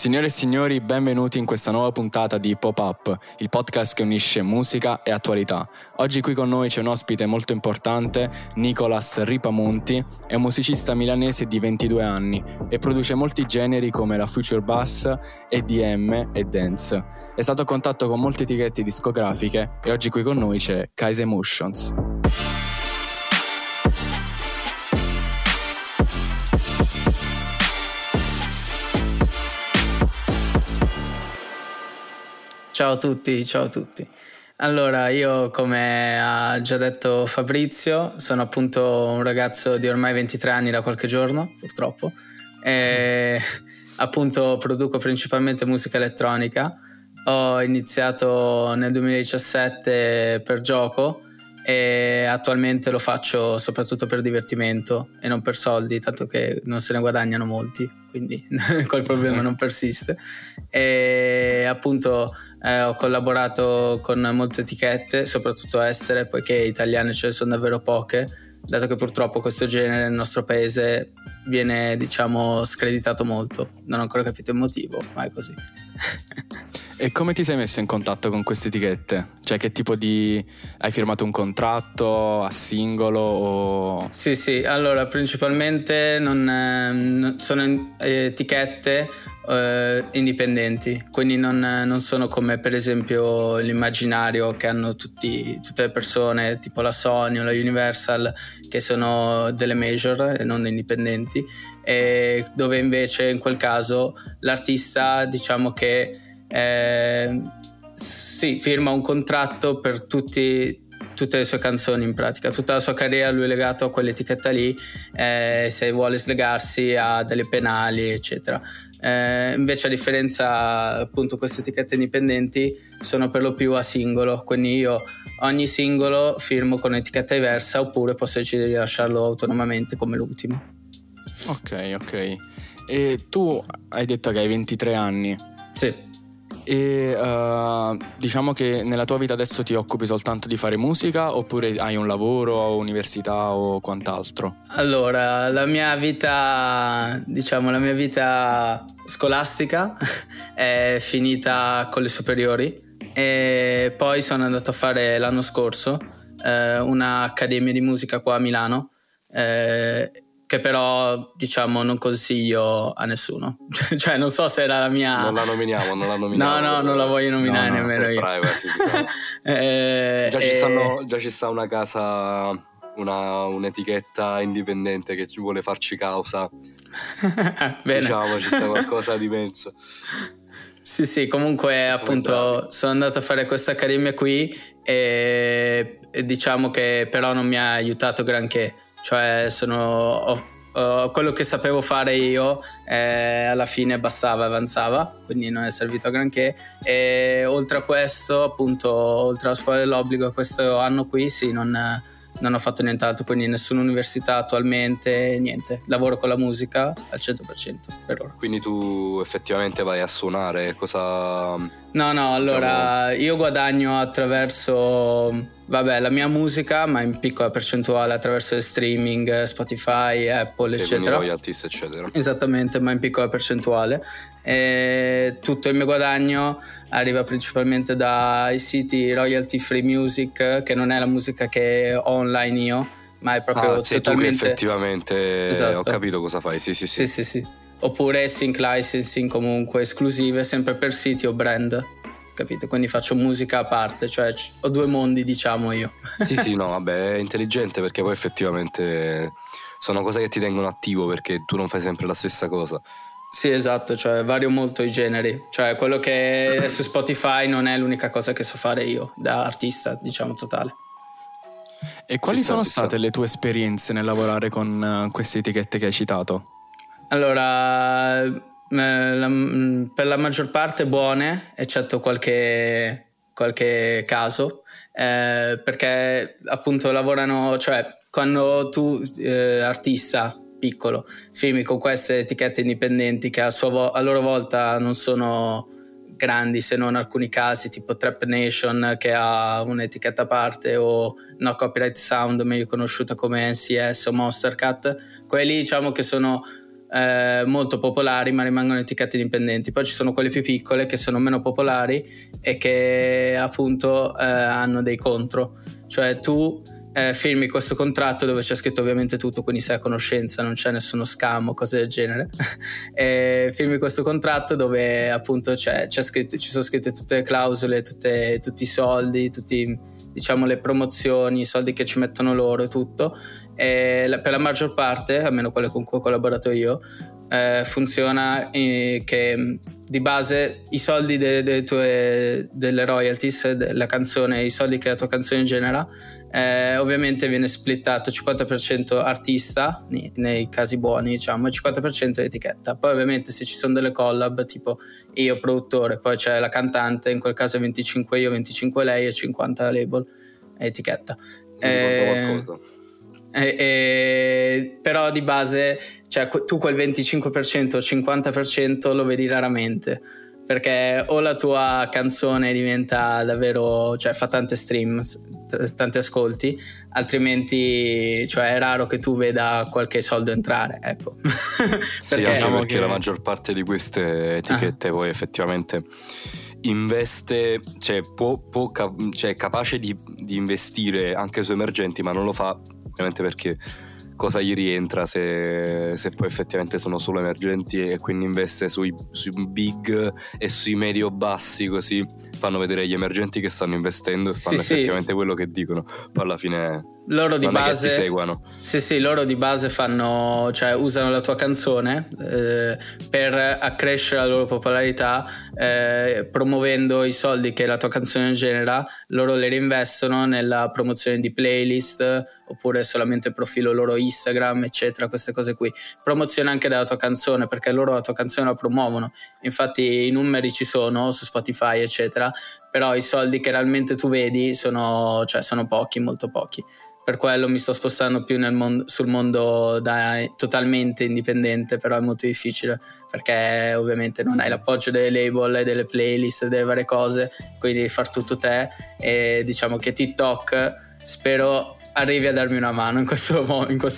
Signore e signori, benvenuti in questa nuova puntata di Pop-Up, il podcast che unisce musica e attualità. Oggi qui con noi c'è un ospite molto importante, Nicolas Ripamonti, è un musicista milanese di 22 anni e produce molti generi come la future bass, EDM e Dance. È stato a contatto con molte etichette discografiche e oggi qui con noi c'è Kaisemotions. Ciao a tutti. Allora, io, come ha già detto Fabrizio, sono appunto un ragazzo di ormai 23 anni da qualche giorno, purtroppo, e appunto produco principalmente musica elettronica. Ho iniziato nel 2017 per gioco e attualmente lo faccio soprattutto per divertimento e non per soldi, tanto che non se ne guadagnano molti, quindi quel problema non persiste. E appunto ho collaborato con molte etichette, soprattutto estere, poiché italiane ce ne sono davvero poche, dato che purtroppo questo genere nel nostro paese viene, diciamo, screditato molto. Non ho ancora capito il motivo, ma è così. E come ti sei messo in contatto con queste etichette? Cioè, che tipo di... hai firmato un contratto a singolo o... Sì, allora principalmente non sono etichette indipendenti, quindi non sono come per esempio l'immaginario che hanno tutte le persone, tipo la Sony o la Universal, che sono delle major e non indipendenti, e dove invece in quel caso l'artista, diciamo che sì, firma un contratto per tutte le sue canzoni, in pratica tutta la sua carriera lui è legato a quell'etichetta lì, se vuole slegarsi ha delle penali eccetera. Invece, a differenza appunto, queste etichette indipendenti sono per lo più a singolo, quindi io ogni singolo firmo con un'etichetta diversa oppure posso decidere di lasciarlo autonomamente come l'ultimo. Ok. E tu hai detto che hai 23 anni. Sì. E diciamo che nella tua vita adesso ti occupi soltanto di fare musica oppure hai un lavoro o università o quant'altro? Allora, la mia vita scolastica è finita con le superiori e poi sono andato a fare l'anno scorso un'accademia di musica qua a Milano, che però, diciamo, non consiglio a nessuno. Cioè, non so se era la mia... Non la nominiamo. No, non la voglio nominare nemmeno io. Privacy, diciamo. Già ci sta una casa, un'etichetta indipendente che ci vuole farci causa. Bene. Diciamo, ci sta qualcosa di mezzo. Sì, comunque appunto sono andato a fare questa accademia qui e diciamo che però non mi ha aiutato granché. Cioè quello che sapevo fare io alla fine bastava, avanzava, quindi non è servito a granché. E oltre a questo, appunto, oltre alla scuola dell'obbligo, questo anno qui sì, non ho fatto nient'altro, quindi nessuna università attualmente, niente. Lavoro con la musica al 100% per ora. Quindi tu effettivamente vai a suonare? Cosa... No, allora io guadagno attraverso... Vabbè, la mia musica, ma in piccola percentuale attraverso il streaming, Spotify, Apple, eccetera. E royalties, eccetera. Esattamente, ma in piccola percentuale. E tutto il mio guadagno arriva principalmente dai siti Royalty Free Music, che non è la musica che ho online io, ma è proprio totalmente... tu che effettivamente... Esatto. Ho capito cosa fai, sì. Oppure sync licensing, comunque esclusive, sempre per siti o brand. Capito? Quindi faccio musica a parte, cioè ho due mondi, diciamo io. Sì, no, vabbè, è intelligente, perché poi effettivamente sono cose che ti tengono attivo, perché tu non fai sempre la stessa cosa. Sì, esatto, cioè vario molto i generi, cioè quello che è su Spotify non è l'unica cosa che so fare io da artista, diciamo, totale. E quali sono state le tue esperienze nel lavorare con queste etichette che hai citato? Allora... per la maggior parte buone, eccetto qualche caso, perché appunto lavorano, cioè quando tu artista piccolo firmi con queste etichette indipendenti che a loro volta non sono grandi, se non alcuni casi tipo Trap Nation, che ha un'etichetta a parte, o No Copyright Sound, meglio conosciuta come NCS o Monster Cat, quelli diciamo che sono molto popolari ma rimangono etichette indipendenti. Poi ci sono quelle più piccole che sono meno popolari e che appunto hanno dei contro, cioè tu firmi questo contratto dove c'è scritto ovviamente tutto, quindi sei a conoscenza, non c'è nessuno scamo, cose del genere. E firmi questo contratto dove appunto c'è scritto, ci sono scritte tutte le clausole, tutti i soldi, tutti, diciamo, le promozioni, i soldi che ci mettono loro e tutto. E per la maggior parte, almeno quelle con cui ho collaborato io, funziona che di base i soldi delle royalties della canzone, i soldi che la tua canzone genera, ovviamente viene splittato 50% artista nei casi buoni, diciamo, e 50% etichetta. Poi ovviamente se ci sono delle collab, tipo io produttore, poi c'è la cantante, in quel caso 25 io, 25 lei e 50 label etichetta. Però di base, cioè, tu quel 25% o 50% lo vedi raramente, perché o la tua canzone diventa davvero, cioè, fa tante stream, tanti ascolti, altrimenti, cioè, è raro che tu veda qualche soldo entrare, ecco. Sì, anche perché la maggior parte di queste etichette poi effettivamente investe, cioè è capace di investire anche su emergenti, ma non lo fa ovviamente perché cosa gli rientra se poi effettivamente sono solo emergenti, e quindi investe sui big e sui medio bassi, così fanno vedere gli emergenti che stanno investendo e fanno effettivamente quello che dicono. Poi alla fine loro di base ti seguono. Sì, loro di base fanno, cioè usano la tua canzone per accrescere la loro popolarità, promuovendo i soldi che la tua canzone genera. Loro le reinvestono nella promozione di playlist, oppure solamente profilo loro Instagram, eccetera, queste cose qui. Promozione anche della tua canzone, perché loro la tua canzone la promuovono, infatti i numeri ci sono su Spotify, eccetera, però i soldi che realmente tu vedi sono, cioè, sono pochi, molto pochi. Per quello mi sto spostando più sul mondo totalmente indipendente, però è molto difficile perché ovviamente non hai l'appoggio delle label e delle playlist e delle varie cose, quindi devi far tutto te. E diciamo che TikTok spero arrivi a darmi una mano in questo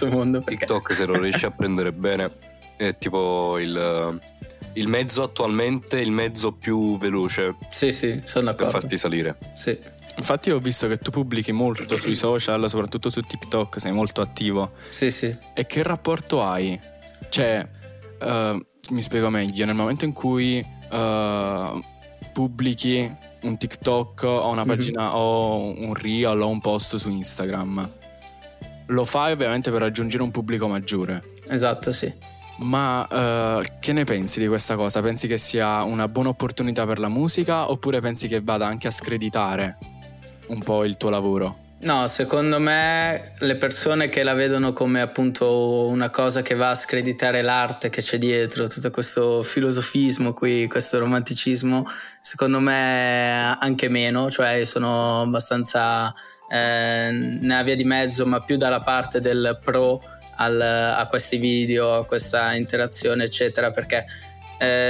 mondo, perché TikTok, se lo riesci a prendere bene, è tipo il mezzo attualmente, il mezzo più veloce. Sì, sono d'accordo. Per farti salire. Sì. Infatti ho visto che tu pubblichi molto sui social, soprattutto su TikTok, sei molto attivo. Sì. E che rapporto hai? Cioè, mi spiego meglio, nel momento in cui pubblichi un TikTok o una pagina o un reel o un post su Instagram, lo fai ovviamente per raggiungere un pubblico maggiore. Esatto, sì. Ma che ne pensi di questa cosa? Pensi che sia una buona opportunità per la musica, oppure pensi che vada anche a screditare un po' il tuo lavoro? No, secondo me le persone che la vedono come appunto una cosa che va a screditare l'arte che c'è dietro, tutto questo filosofismo qui, questo romanticismo, secondo me anche meno, cioè sono abbastanza nella via di mezzo, ma più dalla parte del pro a questi video, a questa interazione, eccetera, perché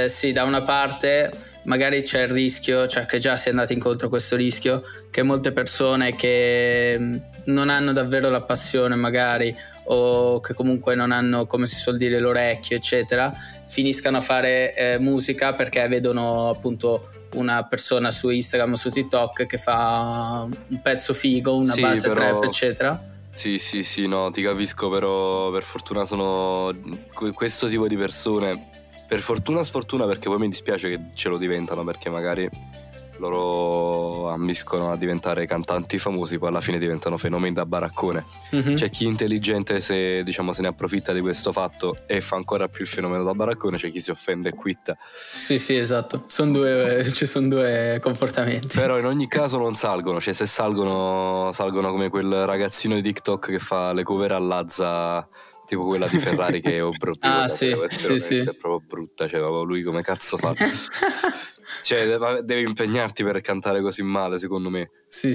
sì, da una parte magari c'è il rischio, cioè che già si è andati incontro a questo rischio, che molte persone che non hanno davvero la passione magari, o che comunque non hanno, come si suol dire, l'orecchio, eccetera, finiscano a fare musica perché vedono appunto una persona su Instagram o su TikTok che fa un pezzo figo, una base trap, eccetera. Sì, no, ti capisco, però per fortuna sono questo tipo di persone, per fortuna sfortuna, perché poi mi dispiace che ce lo diventano, perché magari loro ambiscono a diventare cantanti famosi, poi alla fine diventano fenomeni da baraccone. C'è chi intelligente, se diciamo, se ne approfitta di questo fatto e fa ancora più il fenomeno da baraccone, c'è chi si offende e quitta. Sì, esatto, ci sono due comportamenti. Però in ogni caso non salgono, cioè se salgono come quel ragazzino di TikTok che fa le cover a Lazza, tipo quella di Ferrari che è obbrottiosa. Sì. È proprio brutta, cioè lui come cazzo fa? Cioè devi impegnarti per cantare così male, secondo me. Sì,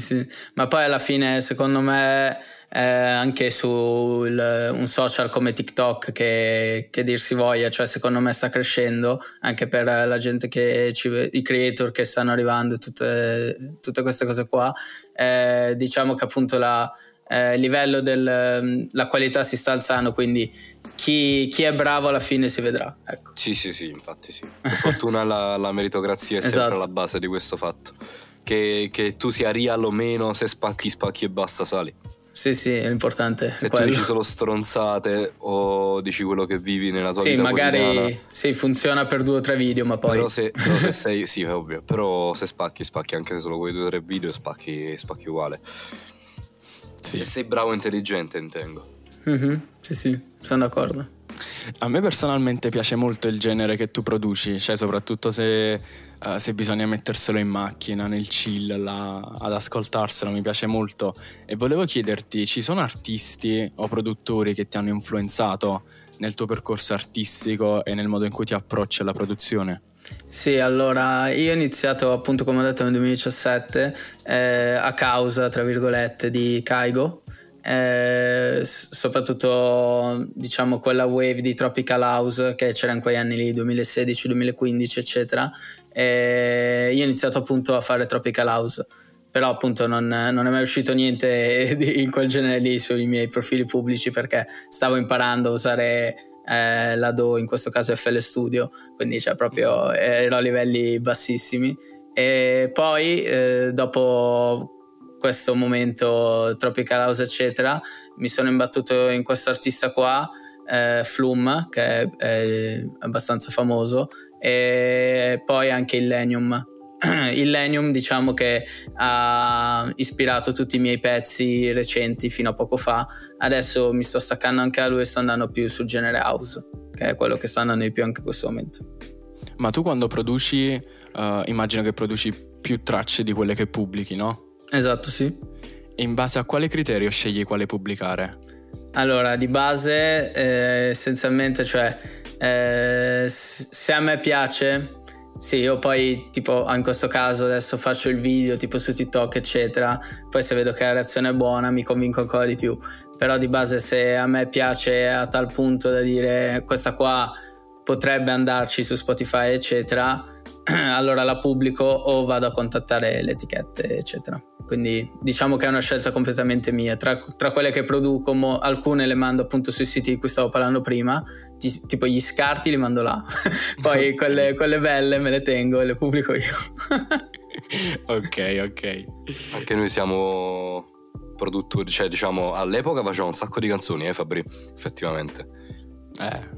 ma poi alla fine secondo me anche su un social come TikTok che dir si voglia, cioè secondo me sta crescendo anche per la gente che i creator che stanno arrivando, tutte queste cose qua, diciamo che appunto il livello della qualità si sta alzando, quindi chi è bravo alla fine si vedrà, ecco. Sì, infatti sì. Per fortuna la meritocrazia è sempre esatto. alla base di questo fatto, che tu sia real o meno, se spacchi e basta sali. Sì, è importante. Se tu dici solo stronzate o dici quello che vivi nella tua vita magari quotidiana, sì, funziona per 2 o 3 video, ma poi però se sei, sì, è ovvio, però se spacchi anche solo quei 2 o 3 video, spacchi uguale. Sì. Se sei bravo e intelligente, intendo. Mm-hmm. Sì, sono d'accordo. A me personalmente piace molto il genere che tu produci, cioè soprattutto se bisogna metterselo in macchina, nel chill, ad ascoltarselo, mi piace molto. E volevo chiederti, ci sono artisti o produttori che ti hanno influenzato nel tuo percorso artistico e nel modo in cui ti approcci alla produzione? Sì, allora io ho iniziato, appunto, come ho detto, nel 2017 a causa, tra virgolette, di Kaigo, soprattutto diciamo quella wave di Tropical House che c'era in quegli anni lì, 2016, 2015 eccetera. Io ho iniziato appunto a fare Tropical House, però appunto non è mai uscito niente in quel genere lì sui miei profili pubblici, perché stavo imparando a usare la DAW, in questo caso FL Studio, quindi cioè proprio ero a livelli bassissimi. E poi dopo questo momento Tropical House eccetera, mi sono imbattuto in questo artista qua, Flume, che è abbastanza famoso, e poi anche Illenium, diciamo che ha ispirato tutti i miei pezzi recenti fino a poco fa. Adesso mi sto staccando anche a lui e sto andando più sul genere house, che è quello che sta andando di più anche in questo momento. Ma tu quando produci immagino che produci più tracce di quelle che pubblichi, no? Esatto, sì. E in base a quale criterio scegli quale pubblicare? Allora, di base essenzialmente, cioè se a me piace, sì, io poi tipo in questo caso adesso faccio il video tipo su TikTok eccetera, poi se vedo che la reazione è buona mi convinco ancora di più. Però di base, se a me piace a tal punto da dire questa qua potrebbe andarci su Spotify eccetera, allora la pubblico o vado a contattare le etichette eccetera. Quindi diciamo che è una scelta completamente mia tra quelle che produco. Alcune le mando appunto sui siti di cui stavo parlando prima, tipo gli scarti li mando là poi quelle belle me le tengo e le pubblico io ok anche noi siamo produttori, cioè diciamo all'epoca facevamo un sacco di canzoni, Fabri, effettivamente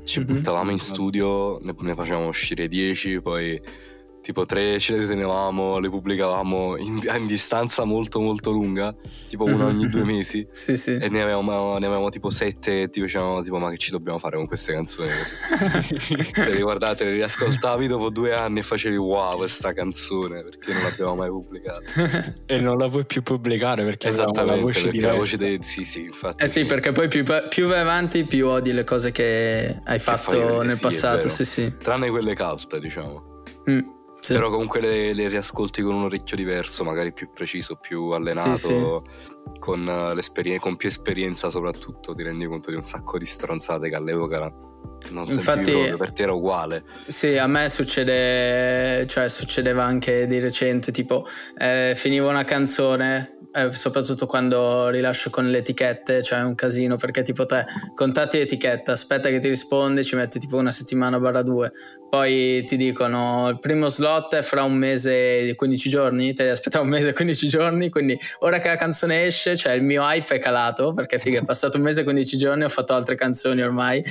ci buttavamo in studio, ne facevamo uscire 10, poi tipo 3 ce le tenevamo, le pubblicavamo in distanza molto molto lunga, tipo una ogni 2 mesi sì. E ne avevamo tipo 7, tipo dicevamo tipo ma che ci dobbiamo fare con queste canzoni le riguardate, le riascoltavi dopo 2 anni e facevi wow, questa canzone perché non l'abbiamo mai pubblicata e non la puoi più pubblicare perché esattamente la voce, perché la voce sì infatti sì, perché poi più vai avanti più odi le cose che hai fatto nel passato, sì tranne quelle caute, diciamo. Sì. Però comunque le riascolti con un orecchio diverso, magari più preciso, più allenato, sì. Con più esperienza soprattutto ti rendi conto di un sacco di stronzate che all'epoca non sentivi, per te era uguale. Sì, a me succedeva anche di recente, tipo finivo una canzone, soprattutto quando rilascio con le etichette, cioè è un casino perché tipo te contatti l'etichetta, aspetta che ti risponde, ci metti tipo 1 settimana/2, poi ti dicono il primo slot è fra 1 mese e 15 giorni, te aspettavo 1 mese e 15 giorni, quindi ora che la canzone esce, cioè il mio hype è calato perché figa è passato 1 mese e 15 giorni, ho fatto altre canzoni ormai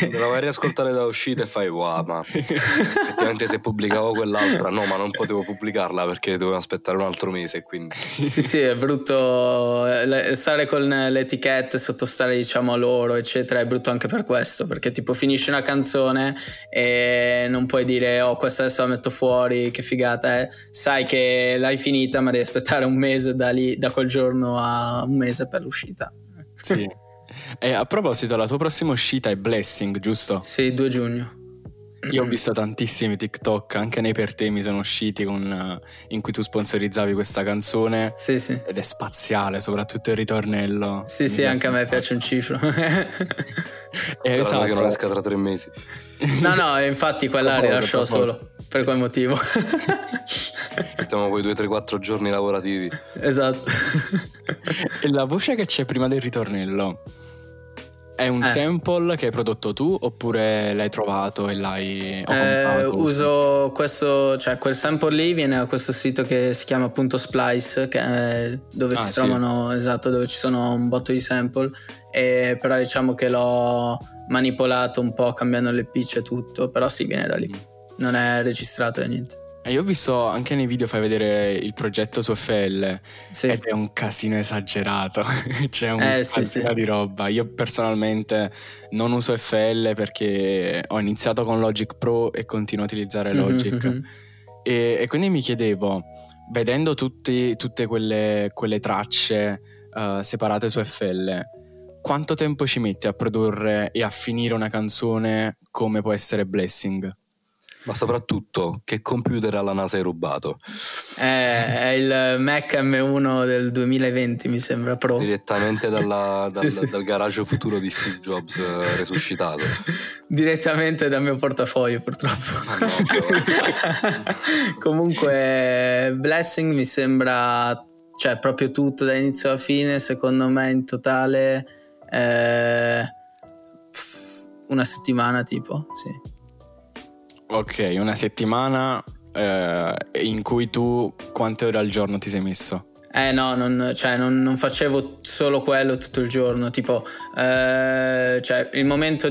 devo riascoltare da uscita e fai wow, ma effettivamente se pubblicavo quell'altra no, ma non potevo pubblicarla perché dovevo aspettare un altro mese, quindi sì è brutto stare con le etichette, sottostare diciamo a loro eccetera, è brutto anche per questo, perché tipo finisce una canzone e non puoi dire oh questa adesso la metto fuori che figata sai che l'hai finita ma devi aspettare 1 mese da quel giorno a 1 mese per l'uscita. Sì. E a proposito, la tua prossima uscita è Blessing, giusto? Sì, 2 giugno. Io ho visto tantissimi TikTok, anche nei per te mi sono usciti in cui tu sponsorizzavi questa canzone. Sì. Ed è spaziale, soprattutto il ritornello. Sì, anche a me piace un cifro. Esatto. Che non esca tra 3 mesi. No, infatti quella rilasciò solo. Per quel motivo. Mettiamo quei 2, 3, 4 giorni lavorativi. Esatto. E la voce che c'è prima del ritornello è un sample che hai prodotto tu oppure l'hai trovato e l'hai comprato? Uso questo, cioè quel sample lì viene da questo sito che si chiama appunto Splice, che è dove si trovano, esatto, dove ci sono un botto di sample, e però diciamo che l'ho manipolato un po' cambiando le pitch e tutto, però sì, viene da lì, non è registrato e niente. E io ho visto anche nei video, fai vedere il progetto su FL, sì, ed è un casino esagerato. C'è un casino di roba. Io personalmente non uso FL perché ho iniziato con Logic Pro e continuo a utilizzare Logic, e quindi mi chiedevo, vedendo tutte quelle tracce separate su FL, quanto tempo ci metti a produrre e a finire una canzone come può essere Blessing? Ma soprattutto, che computer alla NASA hai rubato? È il Mac M1 del 2020, mi sembra, Pro. Direttamente dal garage futuro di Steve Jobs resuscitato. Direttamente dal mio portafoglio, purtroppo. No, Comunque, Blessing mi sembra, cioè, proprio tutto da inizio alla fine, secondo me in totale una settimana tipo, sì. Ok, una settimana in cui tu quante ore al giorno ti sei messo? No, non facevo solo quello tutto il giorno, tipo cioè il momento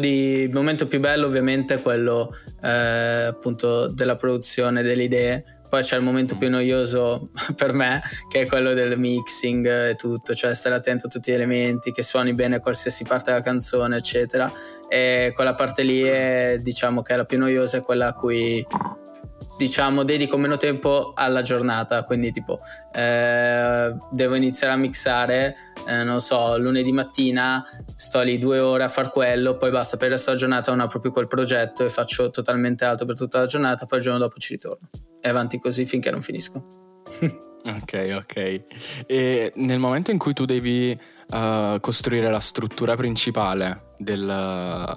più bello ovviamente è quello appunto della produzione delle idee, poi c'è il momento più noioso per me che è quello del mixing e tutto, cioè stare attento a tutti gli elementi, che suoni bene qualsiasi parte della canzone eccetera, e quella parte lì è, diciamo che è la più noiosa, è quella a cui diciamo dedico meno tempo alla giornata, quindi tipo devo iniziare a mixare non so, lunedì mattina sto lì 2 ore a far quello, poi basta, per il resto della giornata non ho proprio quel progetto e faccio totalmente altro per tutta la giornata, poi il giorno dopo ci ritorno e avanti così finché non finisco. Ok. E nel momento in cui tu devi costruire la struttura principale della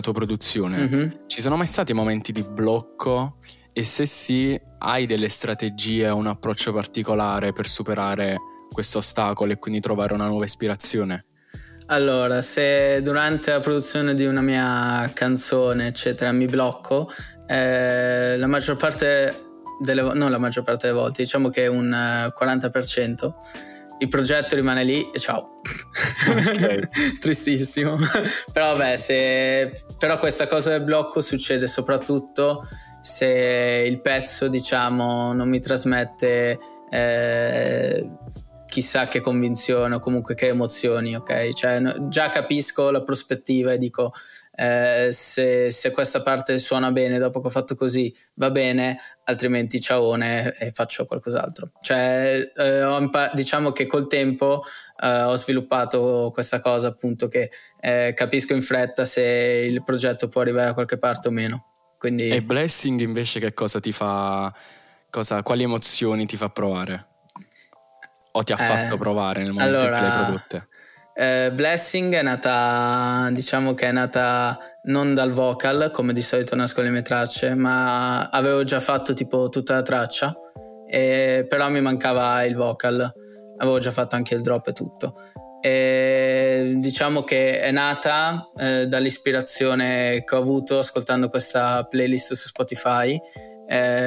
tua produzione, ci sono mai stati momenti di blocco? E se sì, hai delle strategie o un approccio particolare per superare questo ostacolo e quindi trovare una nuova ispirazione? Allora, se durante la produzione di una mia canzone eccetera mi blocco, la maggior parte delle volte, diciamo che un 40%, il progetto rimane lì e ciao. Okay. Tristissimo. Però questa cosa del blocco succede soprattutto se il pezzo, diciamo, non mi trasmette chissà che convinzione o comunque che emozioni, ok? Cioè, già capisco la prospettiva e dico se questa parte suona bene, dopo che ho fatto così va bene, altrimenti ciaone e faccio qualcos'altro. Cioè diciamo che col tempo ho sviluppato questa cosa, appunto, che capisco in fretta se il progetto può arrivare a qualche parte o meno. Quindi... E Blessing invece che cosa ti fa, quali emozioni ti fa provare o ti ha fatto provare nel momento in cui le hai prodotte? Blessing è nata, diciamo che è nata non dal vocal come di solito nascono le mie tracce, ma avevo già fatto tipo tutta la traccia, però mi mancava il vocal, avevo già fatto anche il drop e tutto, e diciamo che è nata dall'ispirazione che ho avuto ascoltando questa playlist su Spotify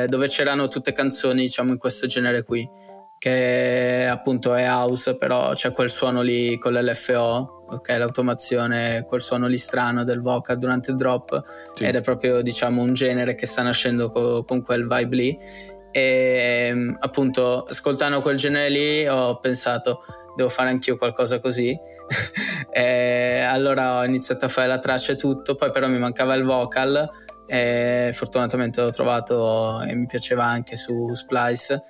dove c'erano tutte canzoni, diciamo, in questo genere qui, che appunto è house, però c'è quel suono lì con l'LFO, ok, l'automazione, quel suono lì strano del vocal durante il drop, sì. Ed è proprio, diciamo, un genere che sta nascendo con quel vibe lì, e appunto ascoltando quel genere lì ho pensato devo fare anch'io qualcosa così. E allora ho iniziato a fare la traccia e tutto, poi però mi mancava il vocal e fortunatamente l'ho trovato e mi piaceva anche su Splice,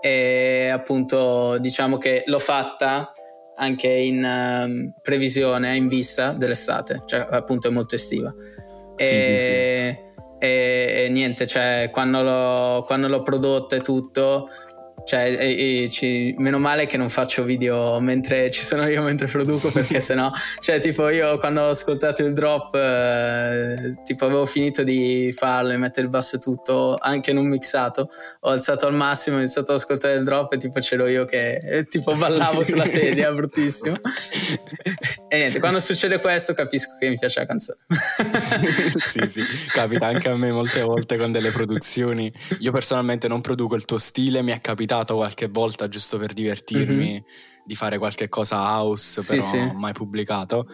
e appunto diciamo che l'ho fatta anche in previsione, in vista dell'estate, cioè appunto è molto estiva, sì, e niente, cioè quando l'ho prodotta e tutto Cioè, meno male che non faccio video mentre ci sono io, mentre produco, perché sennò, cioè, tipo io quando ho ascoltato il drop, tipo avevo finito di farlo e mettere il basso tutto, anche non mixato, ho alzato al massimo, ho iniziato ad ascoltare il drop e tipo c'ero io che tipo ballavo sulla sedia, bruttissimo. E niente, quando succede questo capisco che mi piace la canzone. Sì, capita anche a me molte volte con delle produzioni. Io personalmente non produco il tuo stile, mi è capitato qualche volta, giusto per divertirmi, di fare qualche cosa house, però mai pubblicato,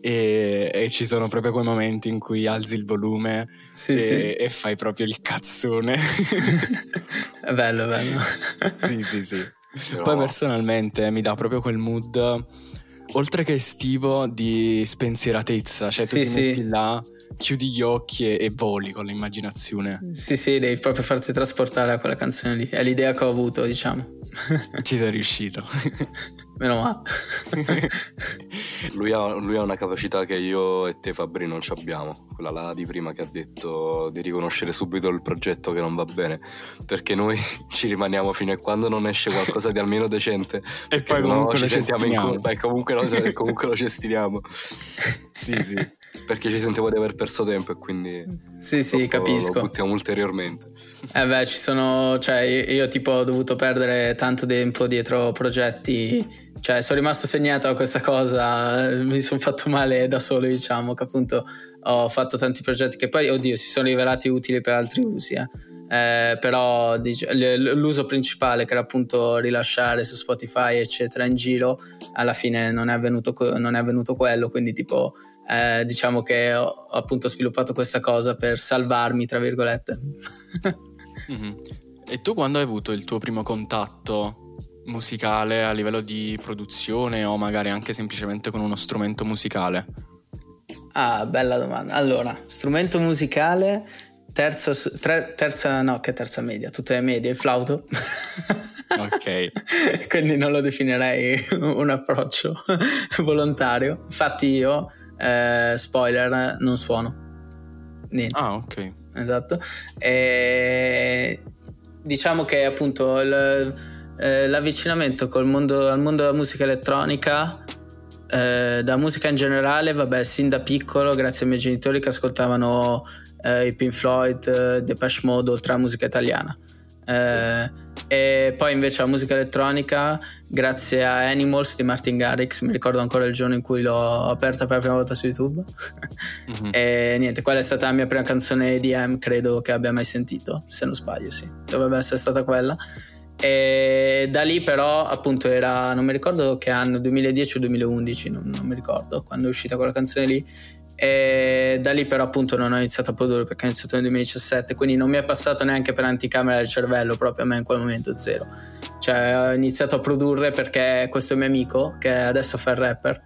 e ci sono proprio quei momenti in cui alzi il volume e fai proprio il cazzone. È bello. Sì. Però... Poi personalmente mi dà proprio quel mood, oltre che estivo, di spensieratezza, cioè tu ti metti là, chiudi gli occhi e voli con l'immaginazione. Sì, devi proprio farti trasportare a quella canzone lì, è l'idea che ho avuto, diciamo. Ci sei riuscito. Meno male. Lui ha una capacità che io e te, Fabri, non ci abbiamo, quella là di prima che ha detto di riconoscere subito il progetto che non va bene, perché noi ci rimaniamo fino a quando non esce qualcosa di almeno decente, e poi comunque ci sentiamo in colpa e comunque lo cestiniamo. Sì, perché ci sentiamo di aver perso tempo e quindi capisco, lo buttiamo ulteriormente. Ci sono, cioè io tipo ho dovuto perdere tanto tempo dietro progetti, cioè sono rimasto segnato a questa cosa, mi sono fatto male da solo, diciamo, che appunto ho fatto tanti progetti che poi si sono rivelati utili per altri usi, però l'uso principale, che era appunto rilasciare su Spotify eccetera in giro, alla fine non è avvenuto quello, quindi tipo diciamo che ho appunto sviluppato questa cosa per salvarmi, tra virgolette. E tu quando hai avuto il tuo primo contatto musicale a livello di produzione, o magari anche semplicemente con uno strumento musicale? Bella domanda. Allora, strumento musicale terza media, tutte le medie, il flauto. Ok. Quindi non lo definirei un approccio volontario. Infatti io spoiler, non suono niente. Ok, esatto. E diciamo che appunto l'avvicinamento al mondo della musica elettronica, da musica in generale, sin da piccolo, grazie ai miei genitori che ascoltavano i Pink Floyd, Depeche Mode, oltre a musica italiana. E poi invece la musica elettronica grazie a Animals di Martin Garrix, mi ricordo ancora il giorno in cui l'ho aperta per la prima volta su YouTube. E niente, quella è stata la mia prima canzone EDM, credo che abbia mai sentito, se non sbaglio. Sì, dovrebbe essere stata quella. E da lì però appunto era, non mi ricordo che anno, 2010 o 2011, non mi ricordo quando è uscita quella canzone lì. E da lì però appunto non ho iniziato a produrre, perché ho iniziato nel 2017, quindi non mi è passato neanche per anticamera del cervello, proprio a me in quel momento zero. Cioè ho iniziato a produrre perché questo mio amico, che adesso fa il rapper,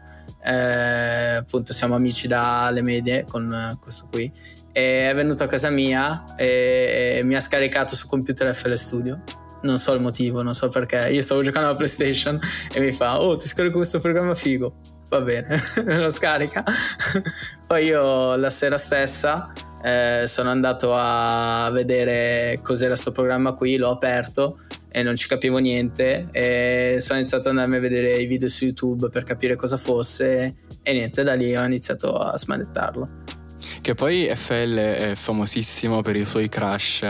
appunto siamo amici dalle medie con questo qui, e è venuto a casa mia e mi ha scaricato su computer FL Studio. Non so il motivo, non so perché, io stavo giocando alla PlayStation e mi fa: "Oh, ti scarico questo programma figo". Va bene, me lo scarica. Poi io la sera stessa sono andato a vedere cos'era sto programma qui, l'ho aperto e non ci capivo niente, e sono iniziato ad andarmi a vedere i video su YouTube per capire cosa fosse, e niente, da lì ho iniziato a smanettarlo. Che poi FL è famosissimo per i suoi crash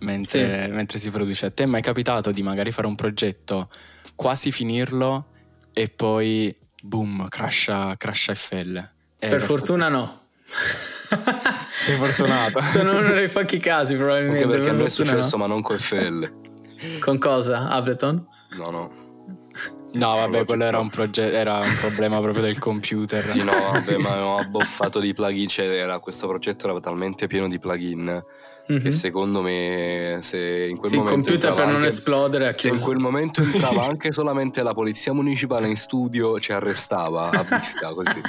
mentre si produce. A te è mai capitato di magari fare un progetto, quasi finirlo e poi boom, crasha FL? Per fortuna no. Sei fortunato. Sono uno dei pochi casi, probabilmente. Anche perché a noi è successo, ma non con FL. Con cosa? Ableton? No. No, vabbè, quello era un problema proprio del computer. Sì, no, vabbè, ma avevamo abboffato di plugin. Cioè, questo progetto era talmente pieno di plugin che secondo me, se in quel momento il computer, per non esplodere, se in quel momento entrava anche solamente la polizia municipale in studio, ci arrestava a vista, così.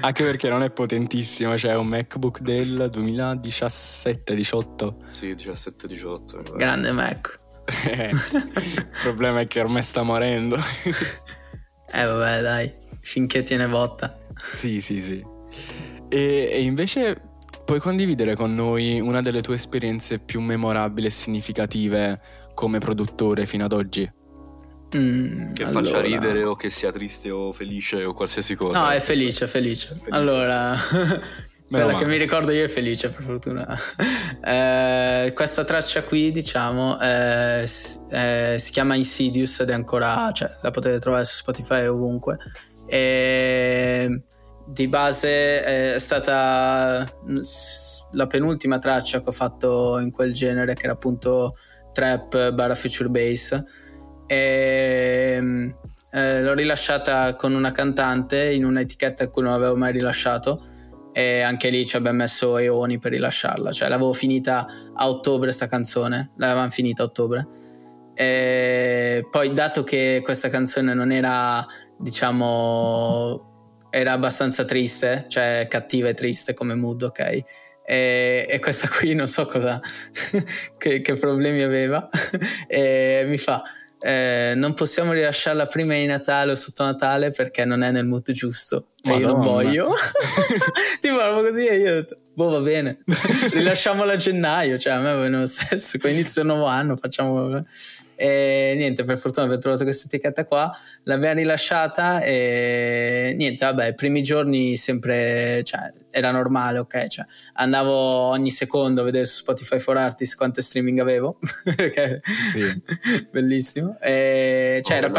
Anche perché non è potentissimo, cioè è un MacBook del 2017-18. Sì, 17-18. Grande Mac. Il problema è che ormai sta morendo. Vabbè, dai, finché tiene botta. Sì. E invece puoi condividere con noi una delle tue esperienze più memorabili e significative come produttore fino ad oggi? Che faccia ridere o che sia triste o felice o qualsiasi cosa. No, è felice, felice. Allora, quella che mi ricordo io è felice, per fortuna. Questa traccia qui, diciamo, si chiama Insidious ed è ancora, cioè, la potete trovare su Spotify ovunque. E di base è stata la penultima traccia che ho fatto in quel genere, che era appunto trap / future bass. E l'ho rilasciata con una cantante in una etichetta a cui non avevo mai rilasciato, e anche lì ci abbiamo messo eoni per rilasciarla, cioè l'avevo finita a ottobre sta canzone, l'avevamo finita a ottobre. E poi, dato che questa canzone non era, diciamo, era abbastanza triste, cioè cattiva e triste come mood, ok? E questa qui non so cosa che problemi aveva e mi fa: non possiamo rilasciarla prima di Natale o sotto Natale perché non è nel mood giusto. Ma io non voglio. Ti parlo così e io ho detto: boh, va bene, rilasciamola a gennaio, cioè a me va bene lo stesso, con inizio del nuovo anno facciamo. E niente, per fortuna abbiamo trovato questa etichetta qua, l'abbiamo rilasciata e niente, vabbè, i primi giorni sempre, cioè, era normale, ok? Cioè, andavo ogni secondo a vedere su Spotify for Artists quante streaming avevo, perché sì. Bellissimo. E, cioè, era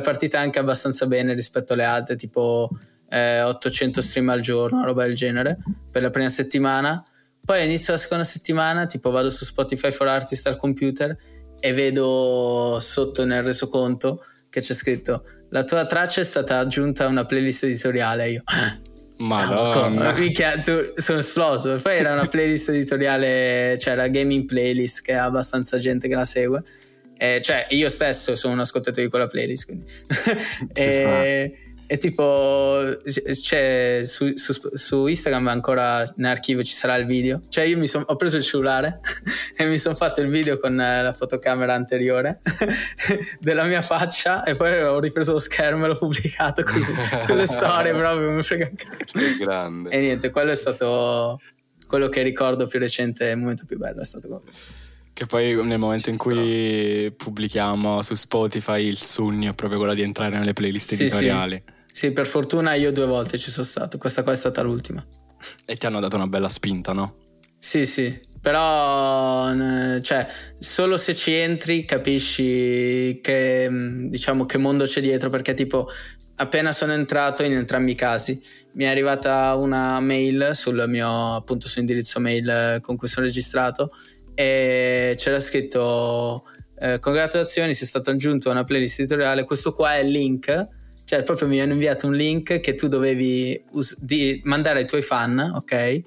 partita anche abbastanza bene rispetto alle altre, tipo 800 stream al giorno, roba del genere, per la prima settimana. Poi all'inizio della seconda settimana, tipo, vado su Spotify for Artists al computer e vedo sotto nel resoconto che c'è scritto: la tua traccia è stata aggiunta a una playlist editoriale. Io Madonna, sono esploso. Poi era una playlist editoriale, cioè la gaming playlist, che ha abbastanza gente che la segue, cioè io stesso sono un ascoltatore di quella playlist, quindi e tipo, cioè, su Instagram ancora nell'archivio ci sarà il video, cioè io ho preso il cellulare e mi sono fatto il video con la fotocamera anteriore della mia faccia e poi ho ripreso lo schermo e l'ho pubblicato così sulle storie, proprio mi frega. Che grande. E niente, quello è stato quello che ricordo più recente, il momento più bello è stato quello. Che poi nel momento in cui pubblichiamo su Spotify, il sogno è proprio quello di entrare nelle playlist editoriali. Sì, per fortuna io 2 volte ci sono stato, questa qua è stata l'ultima. E ti hanno dato una bella spinta, no? Sì, però cioè, solo se ci entri capisci che, diciamo, che mondo c'è dietro, perché tipo appena sono entrato, in entrambi i casi, mi è arrivata una mail sul mio, appunto, sul indirizzo mail con cui sono registrato, e c'era scritto: congratulazioni, sei stato aggiunto a una playlist editoriale, questo qua è il link. Cioè proprio mi hanno inviato un link che tu dovevi mandare ai tuoi fan, ok?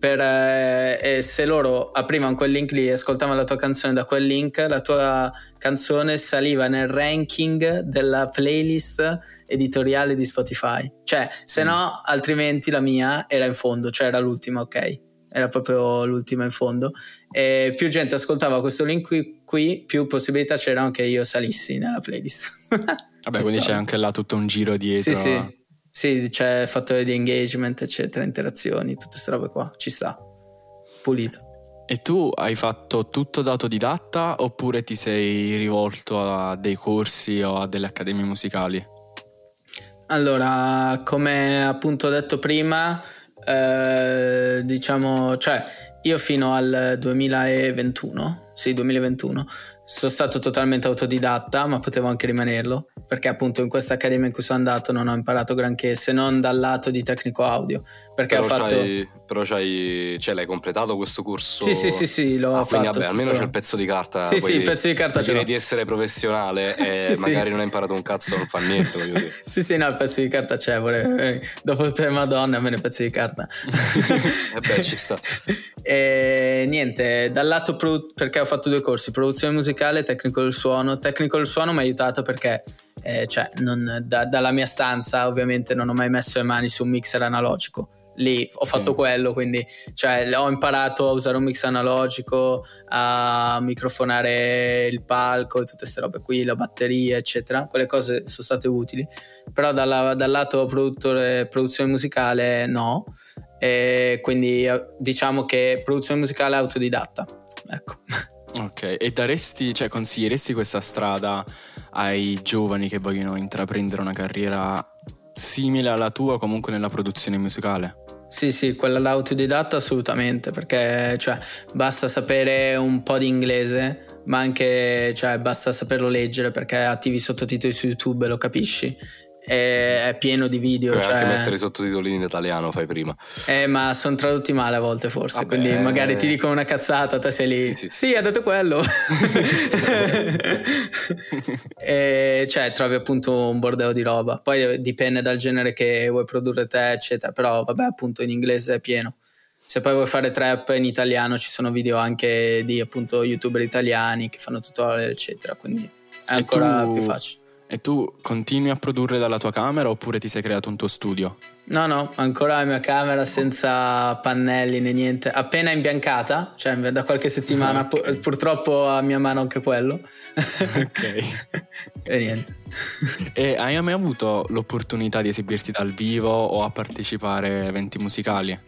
E se loro aprivano quel link lì e ascoltavano la tua canzone da quel link, la tua canzone saliva nel ranking della playlist editoriale di Spotify. Cioè, se no, altrimenti la mia era in fondo, cioè era l'ultima, ok? Era proprio l'ultima in fondo, e più gente ascoltava questo link qui più possibilità c'erano che io salissi nella playlist. Vabbè, quindi c'è anche là tutto un giro dietro. Sì, c'è fattore di engagement, eccetera, interazioni, tutte queste robe qua, ci sta, pulito. E tu hai fatto tutto da autodidatta oppure ti sei rivolto a dei corsi o a delle accademie musicali? Allora, come appunto ho detto prima, diciamo, cioè io fino al 2021 sono stato totalmente autodidatta, ma potevo anche rimanerlo, perché appunto in questa accademia in cui sono andato non ho imparato granché, se non dal lato di tecnico audio, perché ho fatto cioè l'hai completato questo corso? Sì, l'ho fatto. Quindi vabbè, almeno c'è il pezzo di carta. Sì, il pezzo di carta ce l'ho. Di essere professionale e magari non hai imparato un cazzo, non fa niente, voglio dire. No, il pezzo di carta c'è, dopo tutte le madonne a me il pezzo di carta. Vabbè, ci sta. E niente, dal lato perché ho fatto 2 corsi, produzione musicale e tecnico del suono. Tecnico del suono mi ha aiutato perché cioè non, dalla mia stanza ovviamente non ho mai messo le mani su un mixer analogico. Lì ho fatto quello, quindi cioè ho imparato a usare un mix analogico, a microfonare il palco e tutte queste robe qui, la batteria eccetera, quelle cose sono state utili, però dal lato produzione musicale no, e quindi diciamo che produzione musicale autodidatta, ecco. Ok, e daresti, cioè consiglieresti questa strada ai giovani che vogliono intraprendere una carriera simile alla tua, comunque nella produzione musicale? Sì, quella l'autodidatta assolutamente, perché cioè basta sapere un po' di inglese, ma anche cioè basta saperlo leggere, perché attivi sottotitoli su YouTube e lo capisci. È pieno di video, puoi anche mettere i sottotitoli in italiano, fai prima. Ma sono tradotti male a volte forse. Vabbè, quindi magari ti dicono una cazzata, te sei lì sì, ha detto quello. E cioè trovi appunto un bordello di roba, poi dipende dal genere che vuoi produrre te eccetera, però vabbè appunto in inglese è pieno. Se poi vuoi fare trap in italiano ci sono video anche di appunto youtuber italiani che fanno tutorial eccetera, quindi è ancora più facile. E tu continui a produrre dalla tua camera oppure ti sei creato un tuo studio? No, ancora la mia camera senza pannelli né niente, appena imbiancata, cioè da qualche settimana. Okay. Purtroppo a mia mano anche quello. Ok. E niente. E hai mai avuto l'opportunità di esibirti dal vivo o a partecipare a eventi musicali?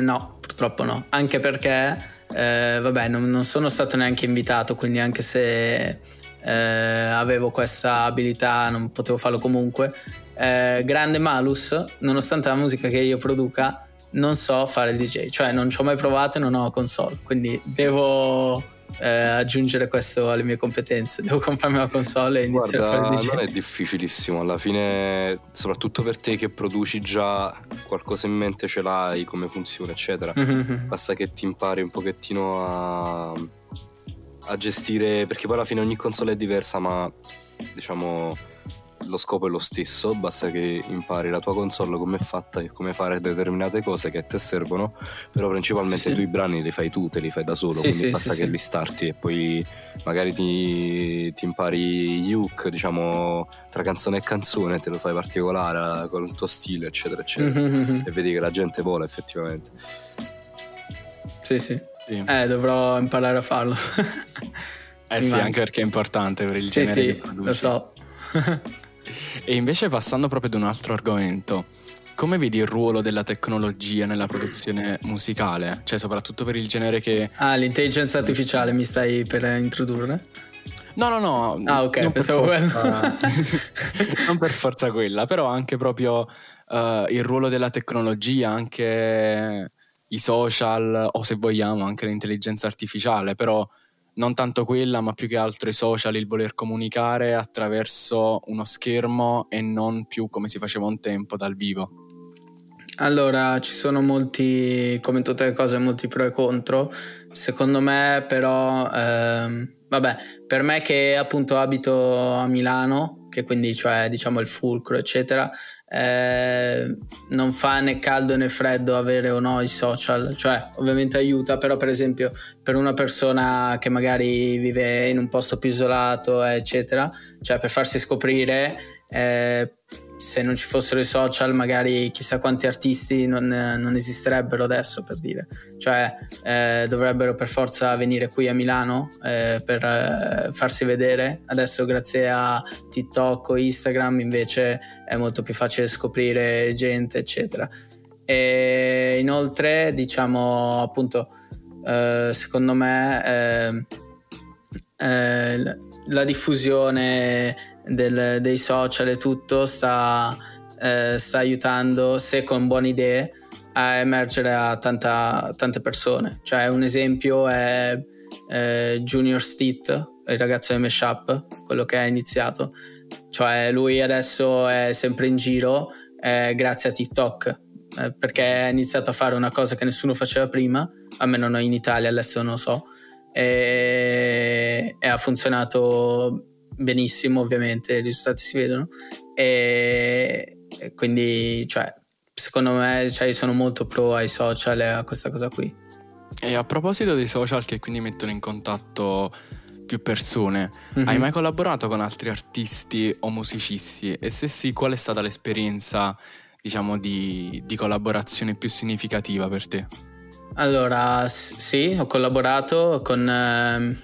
No, purtroppo no, anche perché vabbè non sono stato neanche invitato, quindi anche se... avevo questa abilità non potevo farlo comunque. Grande malus, nonostante la musica che io produca non so fare il DJ, cioè non ci ho mai provato e non ho console, quindi devo aggiungere questo alle mie competenze, devo comprarmi una console e iniziare a fare il DJ. Non è difficilissimo alla fine, soprattutto per te che produci già qualcosa in mente, ce l'hai come funziona eccetera. Mm-hmm. Basta che ti impari un pochettino a gestire, perché poi alla fine ogni console è diversa, ma diciamo lo scopo è lo stesso, basta che impari la tua console come è fatta e come fare determinate cose che te servono, però principalmente tu i brani li fai tu, te li fai da solo, quindi basta che li starti e poi magari ti impari gli hook, diciamo tra canzone e canzone, te lo fai particolare con il tuo stile eccetera eccetera. Mm-hmm. E vedi che la gente vola effettivamente. Sì. Dovrò imparare a farlo. Anche perché è importante per il genere che produci. Lo so. E invece passando proprio ad un altro argomento, come vedi il ruolo della tecnologia nella produzione musicale? Cioè soprattutto per il genere che... l'intelligenza artificiale mi stai per introdurre? No. Ah ok, non pensavo quella. Non per forza quella, però anche proprio il ruolo della tecnologia, anche... i social o se vogliamo anche l'intelligenza artificiale, però non tanto quella ma più che altro i social, il voler comunicare attraverso uno schermo e non più come si faceva un tempo dal vivo. Allora ci sono molti, come tutte le cose, molti pro e contro secondo me, però vabbè per me che appunto abito a Milano, che quindi cioè diciamo il fulcro eccetera, non fa né caldo né freddo avere o no i social, cioè ovviamente aiuta, però per esempio per una persona che magari vive in un posto più isolato eccetera, cioè per farsi scoprire se non ci fossero i social magari chissà quanti artisti non esisterebbero adesso, per dire, cioè dovrebbero per forza venire qui a Milano per farsi vedere. Adesso grazie a TikTok o Instagram invece è molto più facile scoprire gente eccetera. E inoltre diciamo appunto secondo me la diffusione dei social e tutto sta aiutando, se con buone idee, a emergere a tante persone. Cioè un esempio è Junior Steed, il ragazzo di Mashup, quello che ha iniziato, cioè lui adesso è sempre in giro grazie a TikTok, perché ha iniziato a fare una cosa che nessuno faceva prima, almeno noi in Italia, all'estero non lo so, e ha funzionato benissimo, ovviamente i risultati si vedono, e quindi cioè secondo me cioè, io sono molto pro ai social e a questa cosa qui. E a proposito dei social che quindi mettono in contatto più persone, mm-hmm. Hai mai collaborato con altri artisti o musicisti? E se sì, qual è stata l'esperienza diciamo di collaborazione più significativa per te? Allora sì, ho collaborato con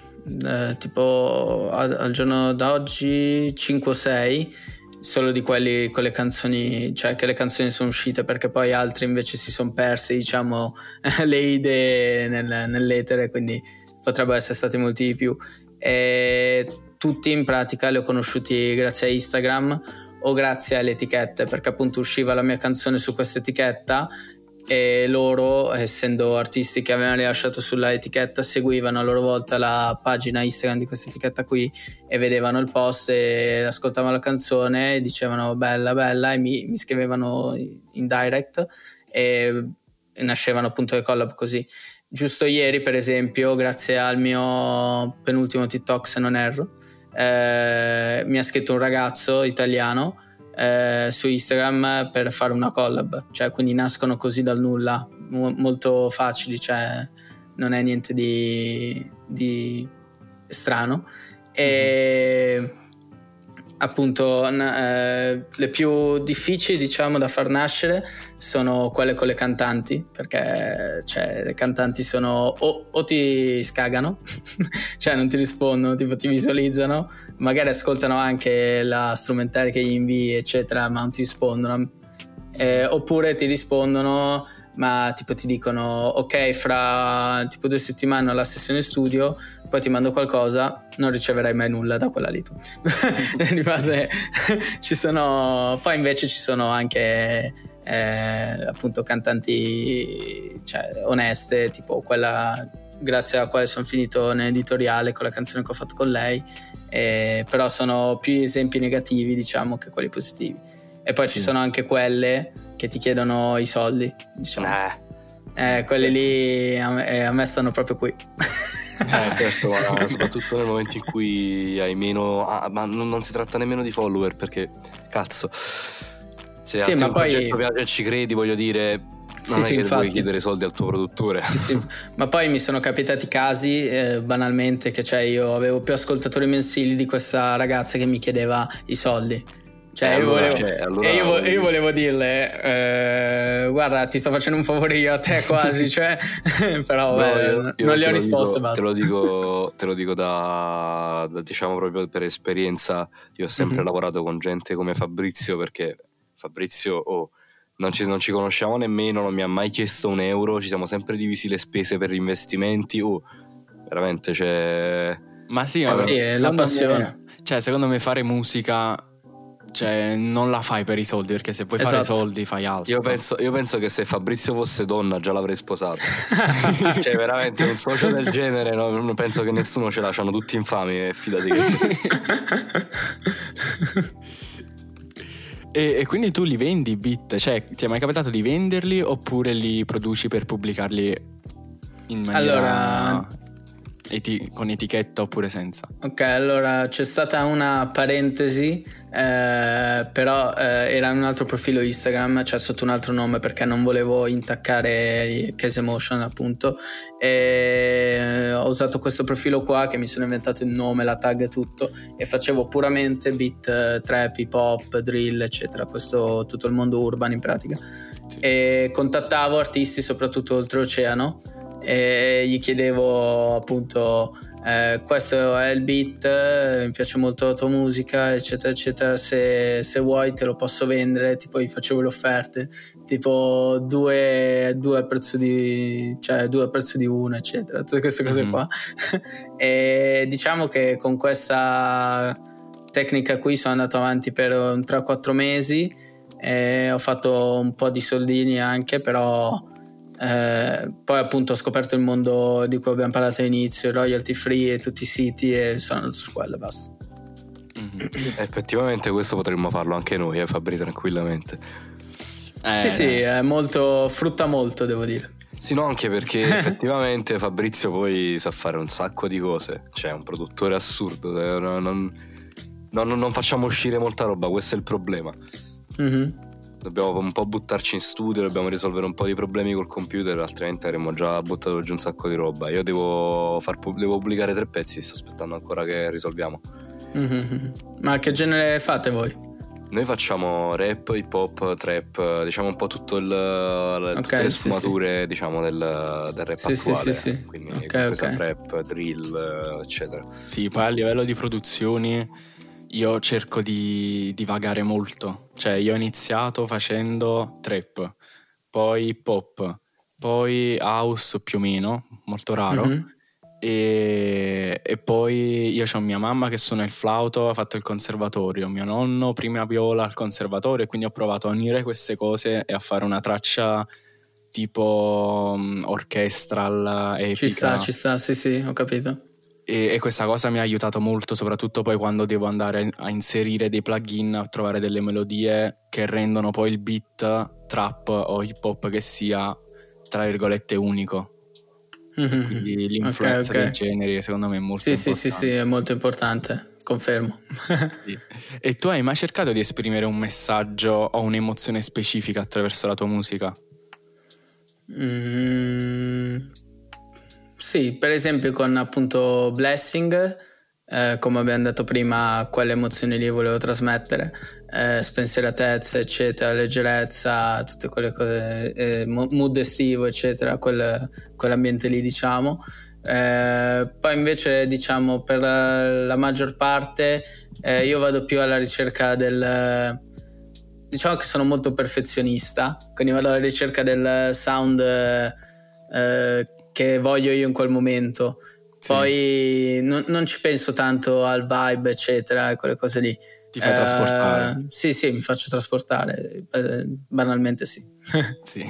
tipo al giorno d'oggi 5 o 6 solo di quelli con le canzoni, cioè che le canzoni sono uscite, perché poi altri invece si sono persi diciamo le idee nell'etere, quindi potrebbero essere stati molti di più, e tutti in pratica li ho conosciuti grazie a Instagram o grazie alle etichette, perché appunto usciva la mia canzone su questa etichetta e loro, essendo artisti che avevano rilasciato sulla etichetta, seguivano a loro volta la pagina Instagram di questa etichetta qui e vedevano il post e ascoltavano la canzone e dicevano bella bella, e mi scrivevano in direct e nascevano appunto le collab così. Giusto ieri per esempio, grazie al mio penultimo TikTok se non erro, mi ha scritto un ragazzo italiano su Instagram per fare una collab, cioè quindi nascono così dal nulla, molto facili, cioè non è niente di strano. E appunto le più difficili diciamo da far nascere sono quelle con le cantanti, perché cioè, le cantanti sono o ti scagano cioè non ti rispondono, tipo ti visualizzano, magari ascoltano anche la strumentale che gli invii eccetera ma non ti rispondono, oppure ti rispondono ma tipo ti dicono ok fra tipo 2 settimane alla sessione studio, poi ti mando qualcosa, non riceverai mai nulla da quella lì tu di base ci sono. Poi invece ci sono anche appunto cantanti cioè oneste, tipo quella grazie alla quale sono finito nell'editoriale con la canzone che ho fatto con lei, però sono più esempi negativi diciamo che quelli positivi. E poi sì, ci sono anche quelle che ti chiedono i soldi diciamo. Quelle lì a me stanno proprio qui questo guarda, soprattutto nel momento in cui hai meno ma non si tratta nemmeno di follower, perché cazzo se sì, a te un progetto piace, ci credi, voglio dire non sì, è sì, che infatti puoi chiedere soldi al tuo produttore sì. Ma poi mi sono capitati casi banalmente che cioè io avevo più ascoltatori mensili di questa ragazza che mi chiedeva i soldi. Cioè, io volevo dirle guarda ti sto facendo un favore io a te quasi cioè però non gli ho risposto, basta. Te lo dico da diciamo proprio per esperienza. Io ho sempre lavorato con gente come Fabrizio, perché Fabrizio non ci conosciamo nemmeno, non mi ha mai chiesto un euro, ci siamo sempre divisi le spese per gli investimenti veramente cioè... Ma sì, è la passione, cioè secondo me fare musica cioè non la fai per i soldi, perché se puoi fare i soldi fai altro. Io penso che se Fabrizio fosse donna già l'avrei sposato cioè veramente un socio del genere non penso che nessuno ce l'ha, sono tutti infami fidati e quindi tu li vendi beat, cioè ti è mai capitato di venderli oppure li produci per pubblicarli in maniera con etichetta oppure senza? Ok, allora c'è stata una parentesi però era un altro profilo Instagram, cioè sotto un altro nome, perché non volevo intaccare Kaisemotions appunto, e ho usato questo profilo qua che mi sono inventato il nome, la tag e tutto, e facevo puramente beat trap, hip hop, drill eccetera, questo tutto il mondo urban in pratica sì. E contattavo artisti soprattutto oltreoceano e gli chiedevo appunto questo è il beat, mi piace molto la tua musica eccetera eccetera, se vuoi te lo posso vendere, tipo gli facevo le offerte tipo due al prezzo di uno eccetera, tutte queste cose qua e diciamo che con questa tecnica qui sono andato avanti per 3-4 mesi e ho fatto un po' di soldini anche, però poi appunto ho scoperto il mondo di cui abbiamo parlato all'inizio, royalty free e tutti i siti, e sono andato su quello e basta. Effettivamente questo potremmo farlo anche noi Fabri tranquillamente sì è molto, frutta molto devo dire sì, no, anche perché effettivamente Fabrizio poi sa fare un sacco di cose, cioè è un produttore assurdo, non facciamo uscire molta roba, questo è il problema. Dobbiamo un po' buttarci in studio, dobbiamo risolvere un po' di problemi col computer, altrimenti avremmo già buttato giù un sacco di roba. Io devo pubblicare 3 pezzi, sto aspettando ancora che risolviamo. Ma che genere fate voi? Noi facciamo rap, hip hop, trap, diciamo un po' tutto tutte le sfumature diciamo del rap attuale quindi questa trap, drill eccetera. Sì, poi a livello di produzioni io cerco di divagare molto, cioè io ho iniziato facendo trap, poi pop, poi house più o meno, molto raro E poi io c'ho mia mamma che suona il flauto, ha fatto il conservatorio, mio nonno prima viola al conservatorio, e quindi ho provato a unire queste cose e a fare una traccia tipo orchestral, epica. Ci sta, sì, ho capito. E questa cosa mi ha aiutato molto, soprattutto poi quando devo andare a inserire dei plugin, a trovare delle melodie che rendono poi il beat trap o hip hop che sia tra virgolette unico. Mm-hmm. Quindi l'influenza dei generi secondo me è molto importante. Sì, è molto importante, confermo. Sì. E tu hai mai cercato di esprimere un messaggio o un'emozione specifica attraverso la tua musica? Sì, per esempio con appunto Blessing, come abbiamo detto prima, quelle emozioni lì volevo trasmettere, spensieratezza eccetera, leggerezza, tutte quelle cose, mood estivo eccetera, quell'ambiente lì diciamo. Poi invece diciamo per la maggior parte io vado più alla ricerca del, diciamo che sono molto perfezionista, quindi vado alla ricerca del sound che voglio io in quel momento. Poi non ci penso tanto al vibe eccetera, quelle cose lì. Ti fai trasportare? Sì, mi faccio trasportare, banalmente sì. Sì.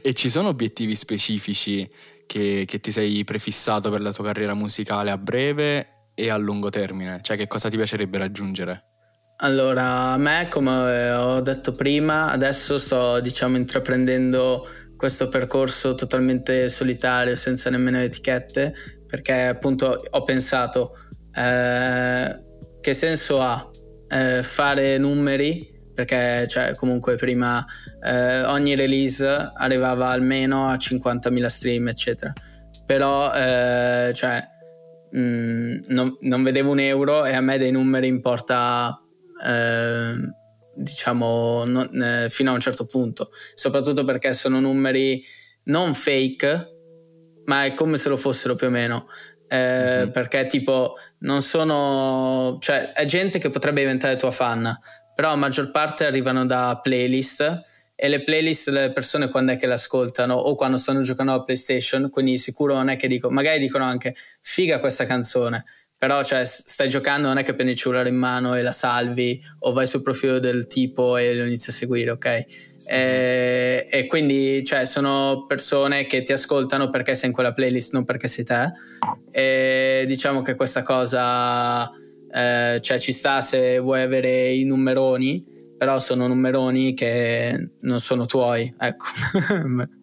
E ci sono obiettivi specifici che ti sei prefissato per la tua carriera musicale a breve e a lungo termine? Cioè che cosa ti piacerebbe raggiungere? Allora, a me, come ho detto prima, adesso sto diciamo intraprendendo questo percorso totalmente solitario, senza nemmeno etichette, perché appunto ho pensato che senso ha fare numeri, perché cioè, comunque prima ogni release arrivava almeno a 50.000 stream eccetera, però non vedevo un euro, e a me dei numeri importa diciamo fino a un certo punto, soprattutto perché sono numeri non fake ma è come se lo fossero più o meno, mm-hmm. Perché tipo non sono, cioè è gente che potrebbe diventare tua fan, però la maggior parte arrivano da playlist, e le playlist le persone quando è che le ascoltano? O quando stanno giocando a PlayStation, quindi sicuro non è che magari dicono anche figa questa canzone, però cioè stai giocando, non è che prendi il cellulare in mano e la salvi o vai sul profilo del tipo e lo inizi a seguire, ok? Sì. E quindi cioè sono persone che ti ascoltano perché sei in quella playlist, non perché sei te, e diciamo che questa cosa cioè ci sta se vuoi avere i numeroni, però sono numeroni che non sono tuoi, ecco.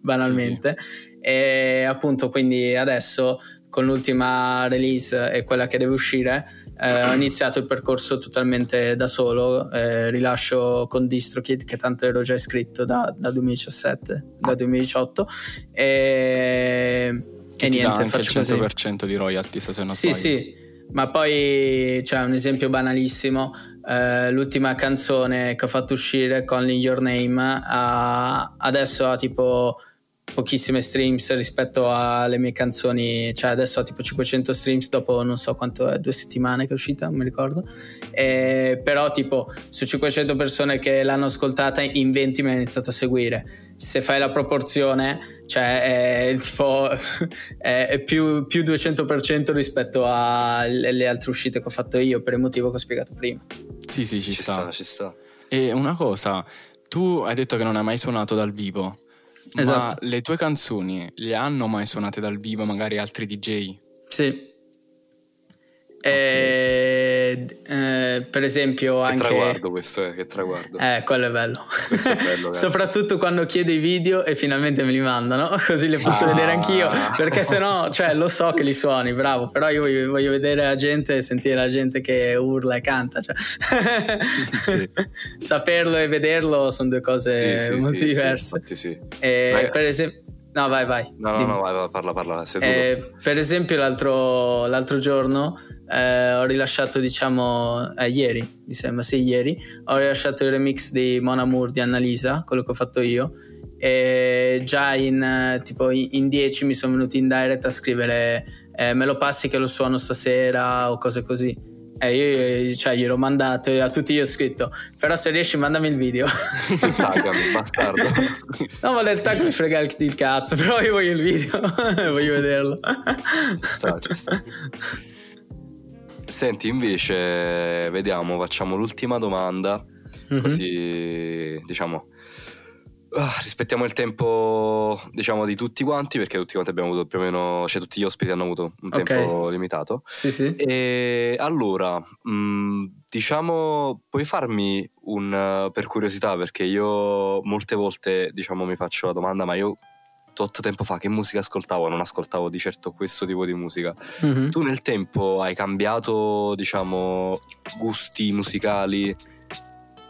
Banalmente. Sì. E appunto quindi adesso con l'ultima release e quella che deve uscire ho iniziato il percorso totalmente da solo, rilascio con DistroKid, che tanto ero già iscritto da 2018 e niente, faccio il 100% così. Di royalties se non sbaglio. Sì, ma poi c'è un esempio banalissimo, l'ultima canzone che ho fatto uscire, Calling Your Name, adesso ha tipo pochissime streams rispetto alle mie canzoni, cioè adesso ho tipo 500 streams dopo non so quanto è, 2 settimane che è uscita, non mi ricordo, però tipo su 500 persone che l'hanno ascoltata in 20 mi hanno iniziato a seguire. Se fai la proporzione, cioè è tipo è più 200% rispetto alle altre uscite che ho fatto io, per il motivo che ho spiegato prima. Sì, ci sta. E una cosa, tu hai detto che non hai mai suonato dal vivo. Esatto. Ma le tue canzoni le hanno mai suonate dal vivo magari altri DJ? Sì. Okay. Per esempio che anche traguardo questo è, che traguardo. Quello è bello. Questo è bello. Soprattutto quando chiedo i video e finalmente me li mandano, così li posso vedere anch'io, perché sennò cioè lo so che li suoni, bravo, però io voglio vedere la gente, sentire la gente che urla e canta, cioè. Sì. Saperlo e vederlo sono due cose molto diverse. Sì. Per esempio no, vai. No, vai, parla. Per esempio l'altro giorno ho rilasciato, diciamo, ieri, mi sembra, sì, ieri, ho rilasciato il remix di Mon Amour di Annalisa, quello che ho fatto io, e già in 10 mi sono venuti in direct a scrivere me lo passi che lo suono stasera o cose così. E io, cioè, gliel'ho mandato e a tutti gli ho scritto: però se riesci mandami il video. Taggami, bastardo. No, ma del tag mi frega il cazzo, però io voglio il video. Voglio vederlo. Ci sta. Senti, invece, vediamo, facciamo l'ultima domanda. Mm-hmm. Così, diciamo, rispettiamo il tempo, diciamo, di tutti quanti, perché tutti quanti abbiamo avuto più o meno, cioè tutti gli ospiti hanno avuto un tempo limitato. Sì. E allora, diciamo, puoi farmi un, per curiosità, perché io molte volte, diciamo, mi faccio la domanda, ma io tot tempo fa che musica ascoltavo? Non ascoltavo di certo questo tipo di musica. Mm-hmm. Tu nel tempo hai cambiato, diciamo, gusti musicali?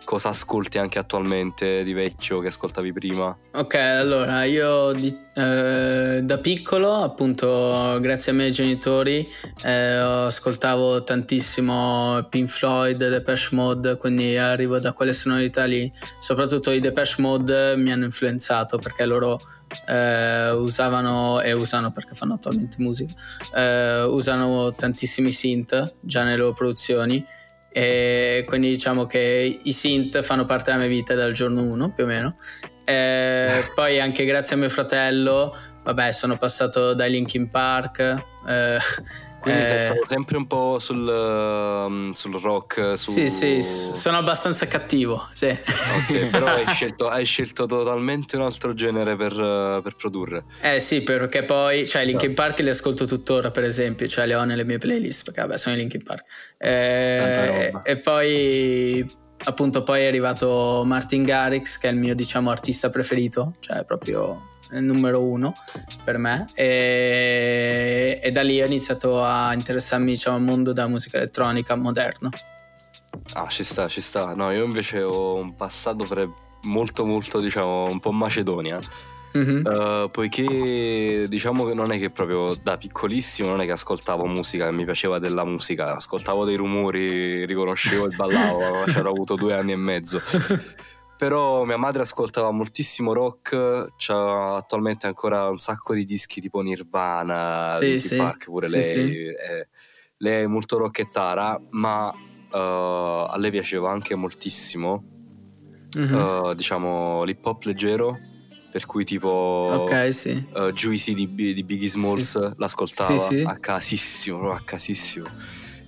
Cosa ascolti anche attualmente di vecchio che ascoltavi prima? Ok, allora io da piccolo, appunto, grazie ai miei genitori, ascoltavo tantissimo Pink Floyd, Depeche Mode, quindi arrivo da quelle sonorità lì. Soprattutto i Depeche Mode mi hanno influenzato, perché loro usavano e usano, perché fanno attualmente musica, usano tantissimi synth già nelle loro produzioni. E quindi diciamo che i synth fanno parte della mia vita dal giorno 1 più o meno. Poi anche grazie a mio fratello, vabbè, sono passato dai Linkin Park, quindi sempre un po' sul rock, su... Sì, sono abbastanza cattivo, sì. Ok, però hai scelto totalmente un altro genere per produrre. Sì, perché poi, cioè, Linkin Park li ascolto tuttora, per esempio, cioè le ho nelle mie playlist, perché vabbè, sono i Linkin Park. E poi... Appunto, poi è arrivato Martin Garrix, che è il mio, diciamo, artista preferito, cioè proprio il numero 1 per me, e da lì ho iniziato a interessarmi, diciamo, al mondo della musica elettronica moderna. Ah, ci sta. No, io invece ho un passato molto molto, diciamo, un po' Macedonia. Mm-hmm. Poiché, diciamo, che non è che proprio da piccolissimo non è che ascoltavo musica, mi piaceva della musica, ascoltavo dei rumori, riconoscevo e ballavo. C'ero avuto 2 anni e mezzo. Però mia madre ascoltava moltissimo rock, c'ha attualmente ancora un sacco di dischi tipo Nirvana, Linkin Park pure lei. Sì. Lei è molto rockettara, ma a lei piaceva anche moltissimo, diciamo, l'hip hop leggero, per cui tipo Juicy di Biggie Smalls l'ascoltava a casissimo,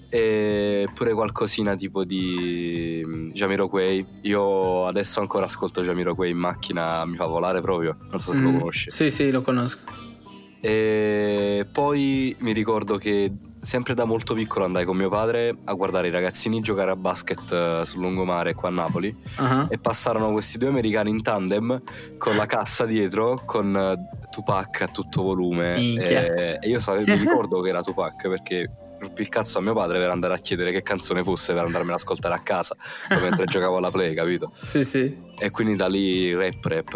e pure qualcosina tipo di Jamiroquai. Io adesso ancora ascolto Jamiroquai in macchina, mi fa volare proprio, non so se lo conosci. Sì, lo conosco. E poi mi ricordo che sempre da molto piccolo andai con mio padre a guardare i ragazzini giocare a basket sul lungomare qua a Napoli. Uh-huh. E passarono questi 2 americani in tandem con la cassa dietro con Tupac a tutto volume. E io mi ricordo che era Tupac, perché ruppi il cazzo a mio padre per andare a chiedere che canzone fosse, per andarmela ad ascoltare a casa mentre giocavo alla play, capito? Sì. E quindi da lì rap, tutto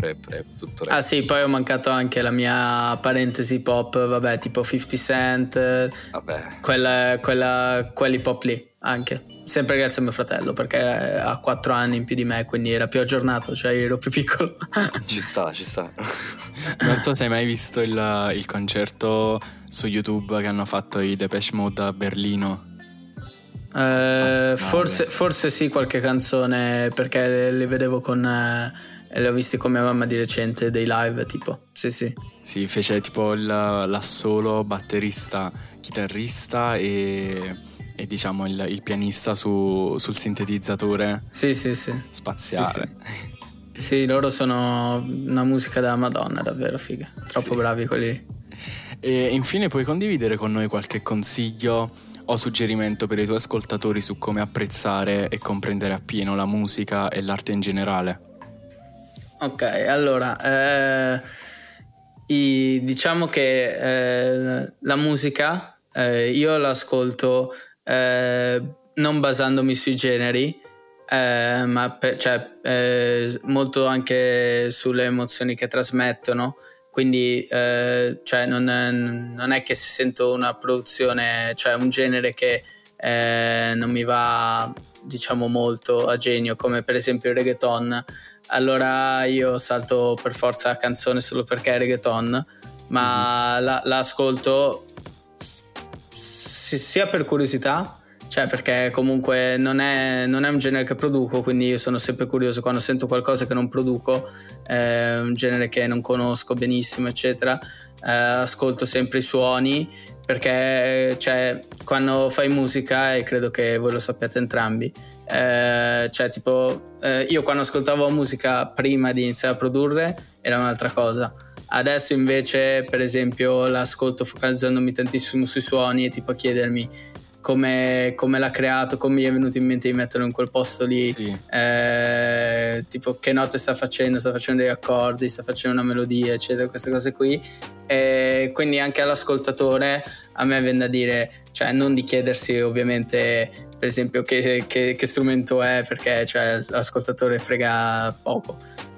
rap. Ah sì, poi ho mancato anche la mia parentesi pop, vabbè, tipo 50 Cent, vabbè. Quelli pop lì anche, sempre grazie a mio fratello, perché ha 4 anni in più di me, quindi era più aggiornato, cioè ero più piccolo. Ci sta. Non so se hai mai visto il concerto su YouTube che hanno fatto i Depeche Mode a Berlino. Forse sì, qualche canzone, perché le vedevo le ho visti con mia mamma di recente, dei live tipo. Sì, fece tipo l'assolo batterista, chitarrista e diciamo il pianista sul sintetizzatore. Sì. Spaziale. Sì. Sì, loro sono una musica della Madonna, davvero figa, troppo bravi quelli. E infine puoi condividere con noi qualche consiglio o suggerimento per i tuoi ascoltatori su come apprezzare e comprendere appieno la musica e l'arte in generale? Ok, allora diciamo che la musica io l'ascolto non basandomi sui generi, ma molto anche sulle emozioni che trasmettono. Quindi non è che se sento una produzione, cioè un genere che non mi va, diciamo, molto a genio, come per esempio il reggaeton, allora io salto per forza la canzone solo perché è reggaeton, ma l'ascolto sia per curiosità cioè, perché comunque non è un genere che produco, quindi io sono sempre curioso quando sento qualcosa che non produco, un genere che non conosco benissimo eccetera, ascolto sempre i suoni, perché cioè, quando fai musica, e credo che voi lo sappiate entrambi, cioè tipo io quando ascoltavo musica prima di iniziare a produrre era un'altra cosa. Adesso invece, per esempio, l'ascolto focalizzandomi tantissimo sui suoni e tipo a chiedermi come l'ha creato, come gli è venuto in mente di metterlo in quel posto lì, sì. Tipo che note sta facendo degli accordi, sta facendo una melodia eccetera, queste cose qui. E quindi anche all'ascoltatore a me viene da dire, cioè non di chiedersi ovviamente per esempio che strumento è, perché cioè l'ascoltatore frega poco,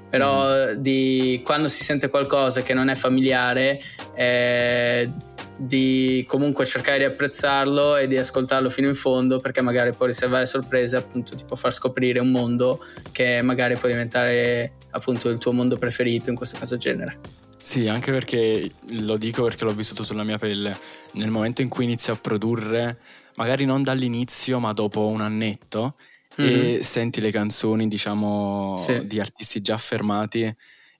però di quando si sente qualcosa che non è familiare, di comunque cercare di apprezzarlo e di ascoltarlo fino in fondo, perché magari può riservare sorprese, appunto tipo far scoprire un mondo che magari può diventare appunto il tuo mondo preferito, in questo caso genere. Sì, anche perché lo dico perché l'ho vissuto sulla mia pelle. Nel momento in cui inizio a produrre, magari non dall'inizio ma dopo un annetto, mm-hmm. e senti le canzoni, diciamo, sì. di artisti già affermati,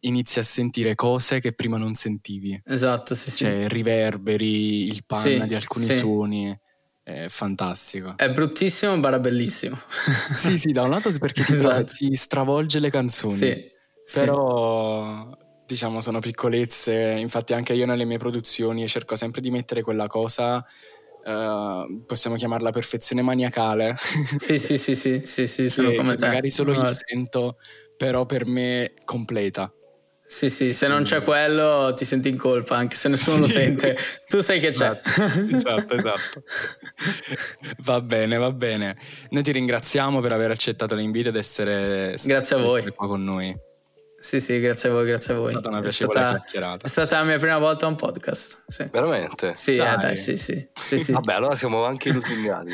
inizi a sentire cose che prima non sentivi. Esatto, sì, cioè, sì. riverberi, il panna sì, di alcuni sì. suoni. È fantastico. È bruttissimo, ma bellissimo. Sì, sì, da un lato perché esatto. ti stravolge le canzoni. Sì, però, sì. diciamo, sono piccolezze. Infatti anche io nelle mie produzioni cerco sempre di mettere quella cosa, possiamo chiamarla perfezione maniacale. Sì, sì, sì, sì, sì, sì, sono che, come che te. Magari solo io sento, però per me completa. Sì, sì, se non c'è quello ti senti in colpa, anche se nessuno lo sente. Tu sai che c'è. Esatto. Va bene. Noi ti ringraziamo per aver accettato l'invito ed essere stato qua con noi. Sì, sì, grazie a voi. È stata una piacevole chiacchierata. È stata la mia prima volta a un podcast. Sì. Veramente? Sì, dai, sì. Vabbè, allora siamo anche illuminati.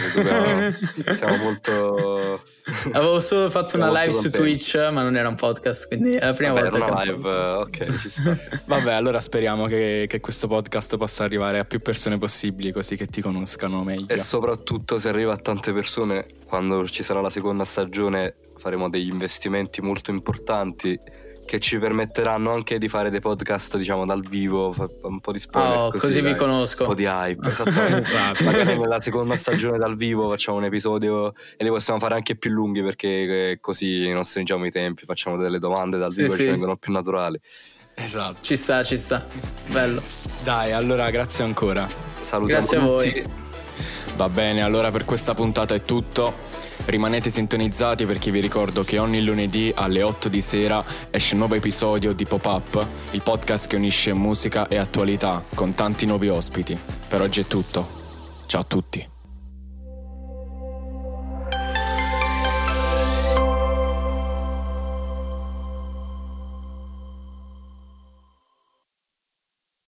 Siamo molto... Avevo solo fatto una live su Twitch, ma non era un podcast, quindi è la prima volta che... ok, ci sta. Vabbè, allora speriamo che questo podcast possa arrivare a più persone possibili, così che ti conoscano meglio. E soprattutto, se arriva a tante persone, quando ci sarà la seconda stagione faremo degli investimenti molto importanti che ci permetteranno anche di fare dei podcast, diciamo, dal vivo, un po' di spoiler, così vi conosco, un po' di hype, esattamente. Magari nella seconda stagione dal vivo facciamo un episodio e li possiamo fare anche più lunghi, perché così non stringiamo i tempi, facciamo delle domande dal vivo, ci vengono più naturali. Esatto, ci sta, bello. Dai, allora grazie ancora, salutiamo tutti. Grazie a voi. Va bene, allora per questa puntata è tutto. Rimanete sintonizzati, perché vi ricordo che ogni lunedì alle 8 di sera esce un nuovo episodio di Pop-Up, il podcast che unisce musica e attualità, con tanti nuovi ospiti. Per oggi è tutto. Ciao a tutti.